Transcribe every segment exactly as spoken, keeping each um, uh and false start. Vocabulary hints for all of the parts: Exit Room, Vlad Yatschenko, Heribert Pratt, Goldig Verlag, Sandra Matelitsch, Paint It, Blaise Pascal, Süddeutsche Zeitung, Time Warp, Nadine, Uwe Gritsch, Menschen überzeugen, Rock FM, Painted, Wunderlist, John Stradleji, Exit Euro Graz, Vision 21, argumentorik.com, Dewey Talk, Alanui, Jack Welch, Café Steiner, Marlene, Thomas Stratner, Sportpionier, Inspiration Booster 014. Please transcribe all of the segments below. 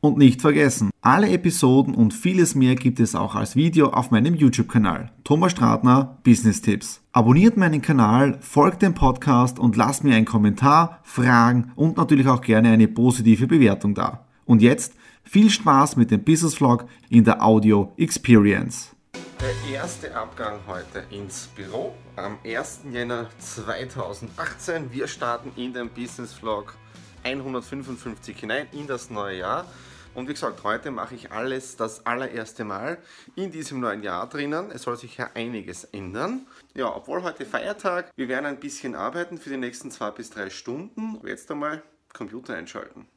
Und nicht vergessen, alle Episoden und vieles mehr gibt es auch als Video auf meinem YouTube-Kanal. Thomas Stratner, Business Tipps. Abonniert meinen Kanal, folgt dem Podcast und lasst mir einen Kommentar, Fragen und natürlich auch gerne eine positive Bewertung da. Und jetzt viel Spaß mit dem Business Vlog in der Audio Experience. Der erste Abgang heute ins Büro am ersten Jänner zweitausendachtzehn. Wir starten in den Business Vlog hundertfünfundfünfzig hinein in das neue Jahr. Und wie gesagt, heute mache ich alles das allererste Mal in diesem neuen Jahr drinnen. Es soll sich ja einiges ändern. Ja, obwohl heute Feiertag, wir werden ein bisschen arbeiten für die nächsten zwei bis drei Stunden. Jetzt einmal Computer einschalten.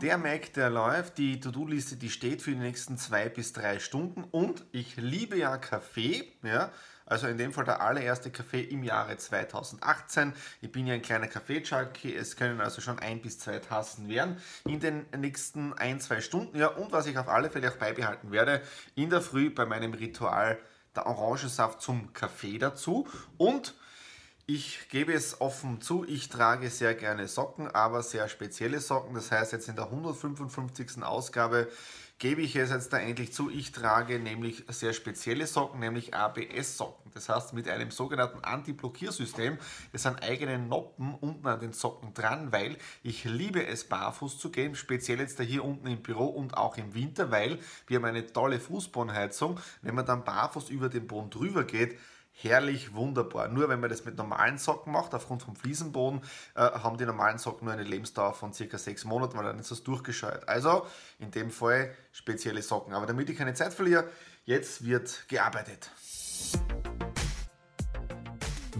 Der Mac, der läuft, die To-Do-Liste, die steht für die nächsten zwei bis drei Stunden. Und ich liebe ja Kaffee, ja. Also in dem Fall der allererste Kaffee im Jahre zweitausendachtzehn. Ich bin ja ein kleiner Kaffee-Junkie, es können also schon ein bis zwei Tassen werden in den nächsten ein, zwei Stunden. Ja, und was ich auf alle Fälle auch beibehalten werde, in der Früh bei meinem Ritual der Orangensaft zum Kaffee dazu. Und ich gebe es offen zu, ich trage sehr gerne Socken, aber sehr spezielle Socken. Das heißt, jetzt in der hundertfünfundfünfzigsten Ausgabe gebe ich es jetzt da endlich zu. Ich trage nämlich sehr spezielle Socken, nämlich A B S-Socken. Das heißt, mit einem sogenannten Anti-Blockiersystem. Das sind eigene Noppen unten an den Socken dran, weil ich liebe es, barfuß zu gehen. Speziell jetzt da hier unten im Büro und auch im Winter, weil wir haben eine tolle Fußbodenheizung. Wenn man dann barfuß über den Boden drüber geht, herrlich, wunderbar. Nur wenn man das mit normalen Socken macht, aufgrund vom Fliesenboden, äh, haben die normalen Socken nur eine Lebensdauer von circa sechs Monaten, weil dann ist das durchgescheuert. Also in dem Fall spezielle Socken. Aber damit ich keine Zeit verliere, jetzt wird gearbeitet.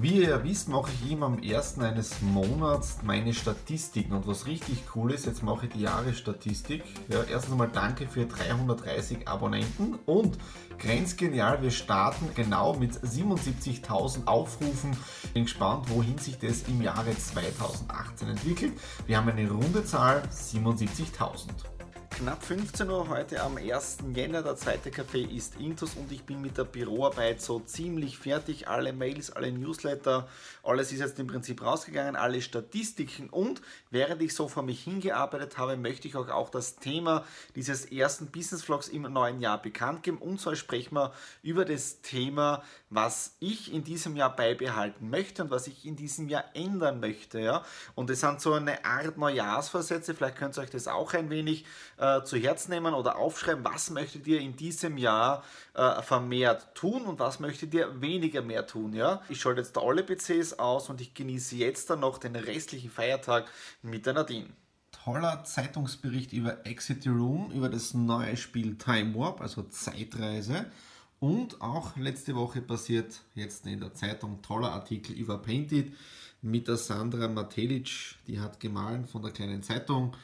Wie ihr ja wisst, mache ich immer am ersten eines Monats meine Statistiken. Und was richtig cool ist, jetzt mache ich die Jahresstatistik. Ja, erstens mal danke für dreihundertdreißig Abonnenten und grenzgenial, wir starten genau mit siebenundsiebzigtausend Aufrufen. Bin gespannt, wohin sich das im Jahre zweitausendachtzehn entwickelt. Wir haben eine runde Zahl, siebenundsiebzigtausend. Knapp fünfzehn Uhr heute am ersten Jänner, der zweite Kaffee ist Intus und ich bin mit der Büroarbeit so ziemlich fertig. Alle Mails, alle Newsletter, alles ist jetzt im Prinzip rausgegangen, alle Statistiken und während ich so vor mich hingearbeitet habe, möchte ich euch auch das Thema dieses ersten Business Vlogs im neuen Jahr bekannt geben und zwar sprechen wir über das Thema, was ich in diesem Jahr beibehalten möchte und was ich in diesem Jahr ändern möchte. Ja? Und das sind so eine Art Neujahrsvorsätze, vielleicht könnt ihr euch das auch ein wenig äh, zu Herzen nehmen oder aufschreiben, was möchtet ihr in diesem Jahr äh, vermehrt tun und was möchtet ihr weniger mehr tun. Ja? Ich schalte jetzt alle P Cs aus und ich genieße jetzt dann noch den restlichen Feiertag mit der Nadine. Toller Zeitungsbericht über Exit Room, über das neue Spiel Time Warp, also Zeitreise. Und auch letzte Woche passiert jetzt in der Zeitung toller Artikel über Painted mit der Sandra Matelitsch, die hat gemahlen von der kleinen Zeitung.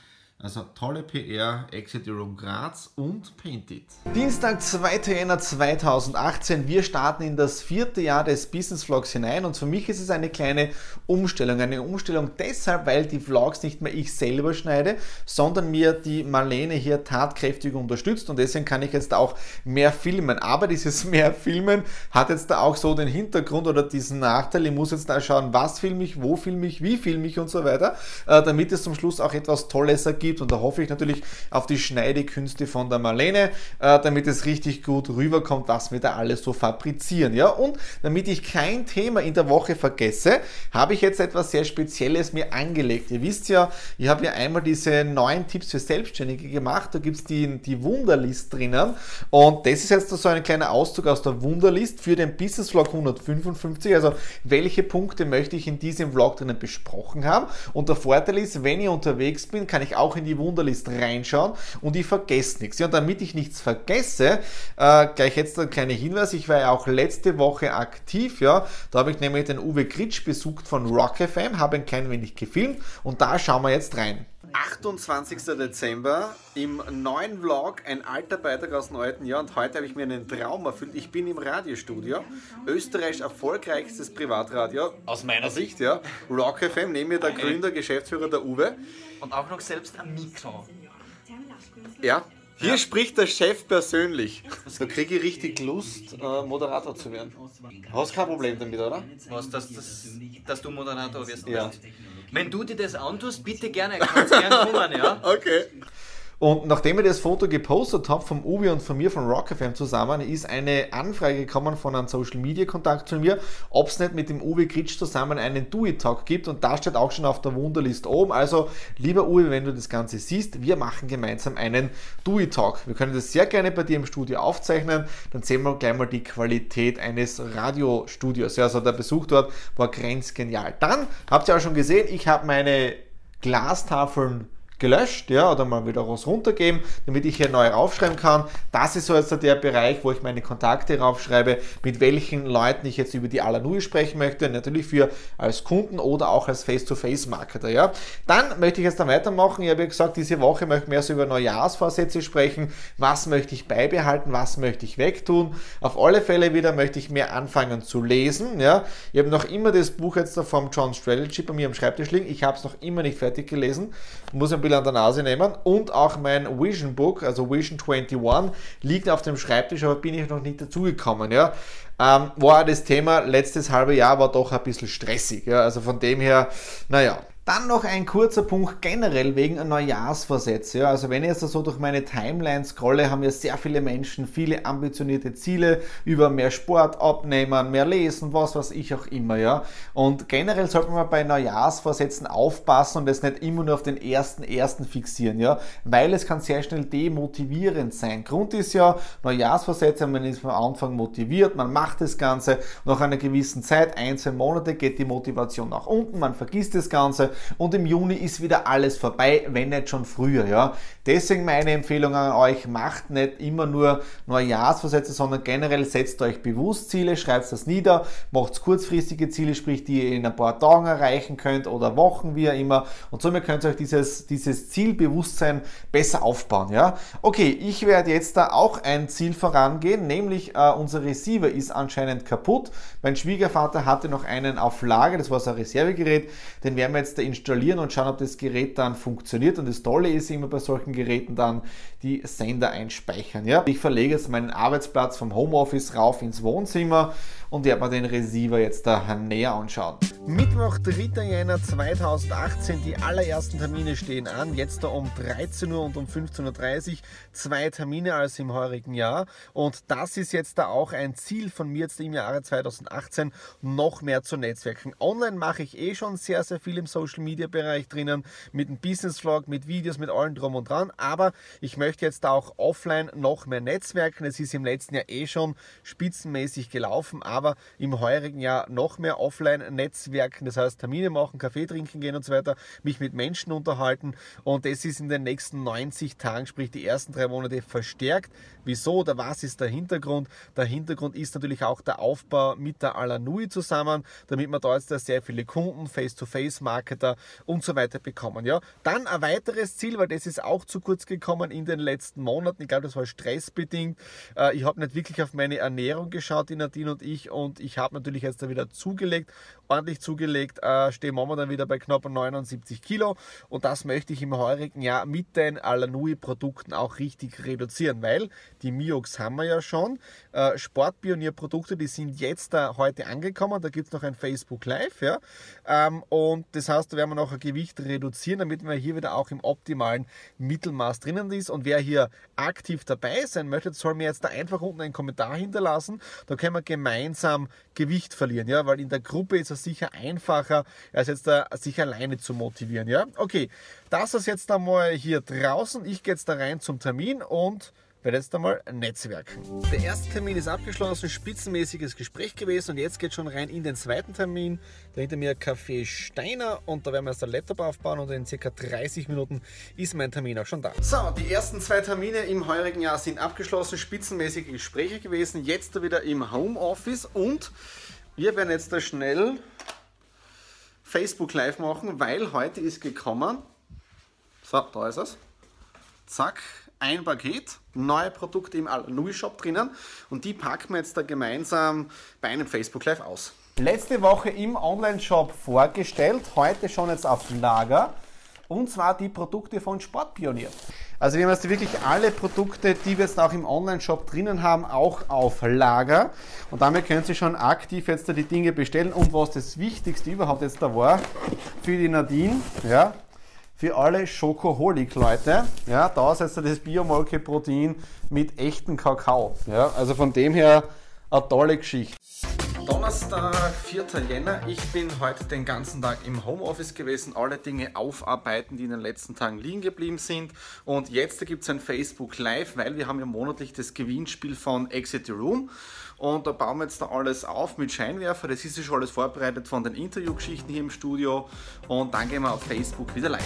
Also tolle P R, Exit Euro Graz und Paint It. Dienstag, zweiter Jänner zweitausendachtzehn. Wir starten in das vierte Jahr des Business Vlogs hinein und für mich ist es eine kleine Umstellung. Eine Umstellung deshalb, weil die Vlogs nicht mehr ich selber schneide, sondern mir die Marlene hier tatkräftig unterstützt und deswegen kann ich jetzt auch mehr filmen. Aber dieses mehr filmen hat jetzt da auch so den Hintergrund oder diesen Nachteil. Ich muss jetzt da schauen, was filme ich, wo filme ich, wie filme ich und so weiter, damit es zum Schluss auch etwas Tolles ergibt. Und da hoffe ich natürlich auf die Schneidekünste von der Marlene, äh, damit es richtig gut rüberkommt, was wir da alles so fabrizieren. Ja? Und damit ich kein Thema in der Woche vergesse, habe ich jetzt etwas sehr Spezielles mir angelegt. Ihr wisst ja, ich habe ja einmal diese neuen Tipps für Selbstständige gemacht. Da gibt es die, die Wunderlist drinnen. Und das ist jetzt so ein kleiner Auszug aus der Wunderlist für den Business Vlog hundertfünfundfünfzig. Also welche Punkte möchte ich in diesem Vlog drinnen besprochen haben. Und der Vorteil ist, wenn ich unterwegs bin, kann ich auch in die Wunderlist reinschauen und ich vergesse nichts. Ja, und damit ich nichts vergesse, äh, gleich jetzt ein kleiner Hinweis, ich war ja auch letzte Woche aktiv, ja, da habe ich nämlich den Uwe Gritsch besucht von Rock F M, habe ein klein wenig gefilmt und da schauen wir jetzt rein. achtundzwanzigster Dezember, im neuen Vlog, ein alter Beitrag aus dem alten Jahr, und heute habe ich mir einen Traum erfüllt. Ich bin im Radiostudio, Österreichs erfolgreichstes Privatradio, aus meiner Sicht, ja. Rock F M, neben mir der Gründer, Geschäftsführer, der Uwe. Und auch noch selbst am Mikro. Ja, hier ja. Spricht der Chef persönlich. Da kriege ich richtig Lust, äh, Moderator zu werden. Hast kein Problem damit, oder? Was, dass, dass, dass du Moderator wirst? Ja. Wenn du dir das antust, bitte gerne, ich kann's gerne kommen, ja? Okay. Und nachdem ich das Foto gepostet habe, vom Uwe und von mir, von Rock F M zusammen, ist eine Anfrage gekommen von einem Social-Media-Kontakt zu mir, ob es nicht mit dem Uwe Gritsch zusammen einen Dewey Talk gibt, und da steht auch schon auf der Wunderlist oben. Also, lieber Uwe, wenn du das Ganze siehst, wir machen gemeinsam einen Dewey Talk. Wir können das sehr gerne bei dir im Studio aufzeichnen, dann sehen wir gleich mal die Qualität eines Radiostudios. Ja, also der Besuch dort war grenzgenial. Dann, habt ihr auch schon gesehen, ich habe meine Glastafeln gelöscht, ja, oder mal wieder was runtergeben, damit ich hier neu raufschreiben kann. Das ist so jetzt der Bereich, wo ich meine Kontakte raufschreibe, mit welchen Leuten ich jetzt über die Alanui sprechen möchte, natürlich für als Kunden oder auch als Face-to-Face-Marketer, ja. Dann möchte ich jetzt dann weitermachen. Ich habe ja gesagt, diese Woche möchte ich mehr so über Neujahrsvorsätze sprechen. Was möchte ich beibehalten? Was möchte ich wegtun? Auf alle Fälle wieder möchte ich mehr anfangen zu lesen, ja. Ich habe noch immer das Buch jetzt da vom John Stradleji bei mir am Schreibtisch liegen. Ich habe es noch immer nicht fertig gelesen. Muss ein an der Nase nehmen, und auch mein Vision Book, also Vision einundzwanzig, liegt auf dem Schreibtisch, aber bin ich noch nicht dazu gekommen, ja. Ähm, war das Thema letztes halbe Jahr war doch ein bisschen stressig, ja, also von dem her, naja. Dann noch ein kurzer Punkt generell wegen Neujahrsvorsätze. Ja, also wenn ich jetzt so durch meine Timeline scrolle, haben ja sehr viele Menschen viele ambitionierte Ziele über mehr Sport, Abnehmen, mehr Lesen, was weiß ich auch immer. Ja. Und generell sollte man bei Neujahrsvorsätzen aufpassen und es nicht immer nur auf den ersten ersten fixieren, ja, weil es kann sehr schnell demotivierend sein. Grund ist ja, Neujahrsvorsätze, man ist am Anfang motiviert, man macht das Ganze, nach einer gewissen Zeit, ein, zwei Monate, geht die Motivation nach unten, man vergisst das Ganze. Und im Juni ist wieder alles vorbei, wenn nicht schon früher, ja. Deswegen meine Empfehlung an euch, macht nicht immer nur Neujahrsvorsätze, sondern generell setzt euch bewusst Ziele, schreibt das nieder, macht kurzfristige Ziele, sprich, die ihr in ein paar Tagen erreichen könnt oder Wochen, wie auch immer. Und somit könnt ihr euch dieses, dieses Zielbewusstsein besser aufbauen, ja. Okay, ich werde jetzt da auch ein Ziel vorangehen, nämlich äh, unser Receiver ist anscheinend kaputt. Mein Schwiegervater hatte noch einen auf Lager, das war so ein Reservegerät, den werden wir jetzt installieren und schauen, ob das Gerät dann funktioniert. Und das Tolle ist immer bei solchen Geräten dann die Sender einspeichern. Ja? Ich verlege jetzt meinen Arbeitsplatz vom Homeoffice rauf ins Wohnzimmer und werde mir den Receiver jetzt da näher anschauen. Mittwoch, dritter Jänner zweitausendachtzehn, die allerersten Termine stehen an. Jetzt da um dreizehn Uhr und um fünfzehn Uhr dreißig zwei Termine als im heurigen Jahr. Und das ist jetzt da auch ein Ziel von mir jetzt im Jahre zweitausendachtzehn, noch mehr zu netzwerken. Online mache ich eh schon sehr, sehr viel im Social Social Media Bereich drinnen, mit einem Business Vlog, mit Videos, mit allem drum und dran, aber ich möchte jetzt auch offline noch mehr netzwerken. Es ist im letzten Jahr eh schon spitzenmäßig gelaufen, aber im heurigen Jahr noch mehr offline netzwerken, das heißt Termine machen, Kaffee trinken gehen und so weiter, mich mit Menschen unterhalten, und das ist in den nächsten neunzig Tagen, sprich die ersten drei Monate verstärkt. Wieso oder was ist der Hintergrund? Der Hintergrund ist natürlich auch der Aufbau mit der Alanui zusammen, damit man da jetzt sehr viele Kunden, Face-to-Face-Marketing und so weiter bekommen. Ja. Dann ein weiteres Ziel, weil das ist auch zu kurz gekommen in den letzten Monaten. Ich glaube, das war stressbedingt. Ich habe nicht wirklich auf meine Ernährung geschaut, die Nadine und ich, und ich habe natürlich jetzt da wieder zugelegt, ordentlich zugelegt, stehe momentan wieder bei knapp neunundsiebzig Kilo, und das möchte ich im heurigen Jahr mit den Alanui-Produkten auch richtig reduzieren, weil die Miox haben wir ja schon. Sportpionier-Produkte, die sind jetzt da heute angekommen, da gibt es noch ein Facebook Live, ja, und das heißt, da werden wir noch ein Gewicht reduzieren, damit man hier wieder auch im optimalen Mittelmaß drinnen ist. Und wer hier aktiv dabei sein möchte, soll mir jetzt da einfach unten einen Kommentar hinterlassen. Da können wir gemeinsam Gewicht verlieren, ja, weil in der Gruppe ist es sicher einfacher, als jetzt da sich alleine zu motivieren, ja. Okay, das ist jetzt einmal hier draußen. Ich gehe jetzt da rein zum Termin und weil jetzt einmal Netzwerken. Der erste Termin ist abgeschlossen, spitzenmäßiges Gespräch gewesen und jetzt geht es schon rein in den zweiten Termin. Da hinter mir Café Steiner und da werden wir jetzt den Laptop aufbauen und in ca. dreißig Minuten ist mein Termin auch schon da. So, die ersten zwei Termine im heurigen Jahr sind abgeschlossen, spitzenmäßige Gespräche gewesen, jetzt wieder im Homeoffice und wir werden jetzt da schnell Facebook Live machen, weil heute ist gekommen, so, da ist es, zack, ein Paket, neue Produkte im Alanui Shop drinnen und die packen wir jetzt da gemeinsam bei einem Facebook Live aus. Letzte Woche im Online-Shop vorgestellt, heute schon jetzt auf Lager und zwar die Produkte von Sportpionier. Also wir haben jetzt wirklich alle Produkte, die wir jetzt auch im Online-Shop drinnen haben, auch auf Lager und damit können Sie schon aktiv jetzt da die Dinge bestellen und was das Wichtigste überhaupt jetzt da war für die Nadine, ja, für alle Schokoholik-Leute, ja, da ist jetzt das Biomolke-Protein mit echtem Kakao. Ja, also von dem her eine tolle Geschichte. Donnerstag, vierter Jänner. Ich bin heute den ganzen Tag im Homeoffice gewesen, alle Dinge aufarbeiten, die in den letzten Tagen liegen geblieben sind. Und jetzt gibt es ein Facebook Live, weil wir haben ja monatlich das Gewinnspiel von Exit Room. Und da bauen wir jetzt da alles auf mit Scheinwerfer. Das ist ja schon alles vorbereitet von den Interviewgeschichten hier im Studio. Und dann gehen wir auf Facebook wieder live.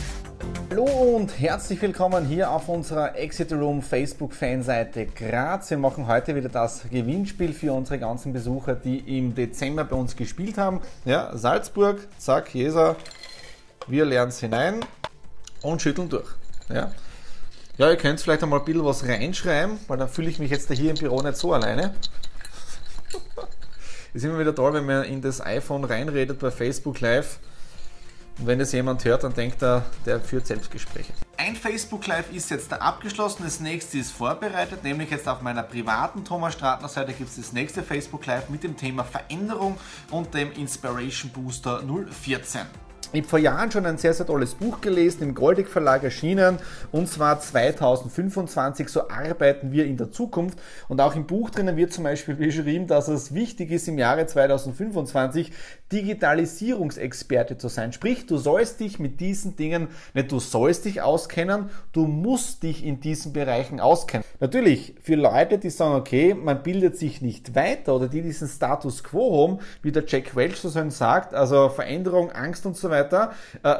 Hallo und herzlich willkommen hier auf unserer Exit Room Facebook-Fanseite Graz. Wir machen heute wieder das Gewinnspiel für unsere ganzen Besucher, die im Dezember bei uns gespielt haben. Ja, Salzburg, zack, Jesa, wir lernen es hinein und schütteln durch. Ja, ja, ihr könnt vielleicht einmal ein bisschen was reinschreiben, weil dann fühle ich mich jetzt hier im Büro nicht so alleine. Ist immer wieder toll, wenn man in das iPhone reinredet bei Facebook Live. Und wenn das jemand hört, dann denkt er, der führt Selbstgespräche. Ein Facebook Live ist jetzt da abgeschlossen, das nächste ist vorbereitet, nämlich jetzt auf meiner privaten Thomas Stratner Seite gibt es das nächste Facebook Live mit dem Thema Veränderung und dem Inspiration Booster null vierzehn. Ich habe vor Jahren schon ein sehr, sehr tolles Buch gelesen, im Goldig Verlag erschienen, und zwar zweitausendfünfundzwanzig, so arbeiten wir in der Zukunft. Und auch im Buch drinnen wird zum Beispiel beschrieben, dass es wichtig ist, im Jahre zweitausendfünfundzwanzig Digitalisierungsexperte zu sein. Sprich, du sollst dich mit diesen Dingen, nicht du sollst dich auskennen, du musst dich in diesen Bereichen auskennen. Natürlich, für Leute, die sagen, okay, man bildet sich nicht weiter oder die diesen Status Quo haben, wie der Jack Welch so schön sagt, also Veränderung, Angst und so weiter,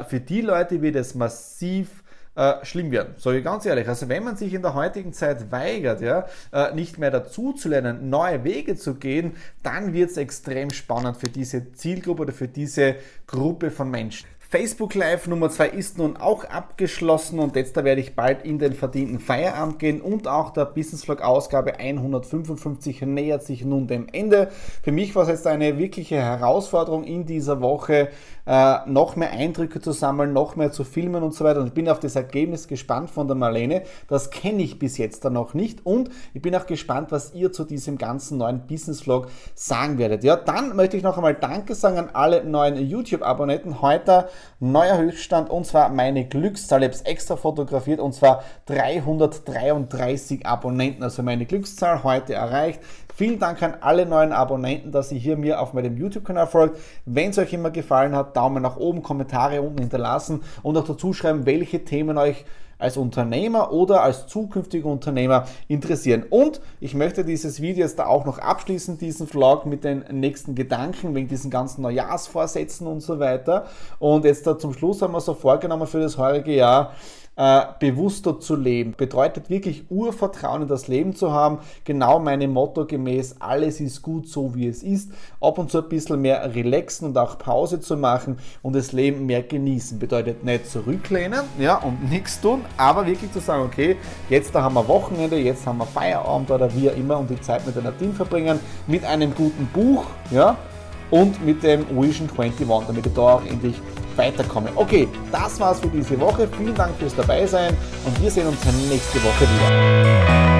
für die Leute wird es massiv äh, schlimm werden. Sage ich ganz ehrlich, also wenn man sich in der heutigen Zeit weigert, ja, äh, nicht mehr dazu zu lernen, neue Wege zu gehen, dann wird es extrem spannend für diese Zielgruppe oder für diese Gruppe von Menschen. Facebook Live Nummer zwei ist nun auch abgeschlossen und jetzt da werde ich bald in den verdienten Feierabend gehen und auch der Business Vlog Ausgabe hundertfünfundfünfzig nähert sich nun dem Ende. Für mich war es jetzt eine wirkliche Herausforderung in dieser Woche, äh, noch mehr Eindrücke zu sammeln, noch mehr zu filmen und so weiter und ich bin auf das Ergebnis gespannt von der Marlene, das kenne ich bis jetzt da noch nicht und ich bin auch gespannt, was ihr zu diesem ganzen neuen Business Vlog sagen werdet. Ja, dann möchte ich noch einmal Danke sagen an alle neuen YouTube-Abonnenten. Heute neuer Höchststand und zwar meine Glückszahl. Ich habe es extra fotografiert und zwar dreihundertdreiunddreißig Abonnenten. Also meine Glückszahl heute erreicht. Vielen Dank an alle neuen Abonnenten, dass ihr hier mir auf meinem YouTube-Kanal folgt. Wenn es euch immer gefallen hat, Daumen nach oben, Kommentare unten hinterlassen und auch dazu schreiben, welche Themen euch als Unternehmer oder als zukünftiger Unternehmer interessieren. Und ich möchte dieses Video jetzt da auch noch abschließen, diesen Vlog mit den nächsten Gedanken, wegen diesen ganzen Neujahrsvorsätzen und so weiter. Und jetzt da zum Schluss haben wir so vorgenommen für das heurige Jahr, Äh, bewusster zu leben. Bedeutet wirklich Urvertrauen in das Leben zu haben. Genau meinem Motto gemäß, alles ist gut so wie es ist. Ab und zu ein bisschen mehr relaxen und auch Pause zu machen und das Leben mehr genießen. Bedeutet nicht zurücklehnen, ja, und nichts tun, aber wirklich zu sagen, okay, jetzt da haben wir Wochenende, jetzt haben wir Feierabend oder wie auch immer und die Zeit mit einer Team verbringen, mit einem guten Buch, ja, und mit dem Vision einundzwanzig, damit ich da auch endlich weiterkomme. Okay, das war's für diese Woche. Vielen Dank fürs Dabeisein und wir sehen uns nächste Woche wieder.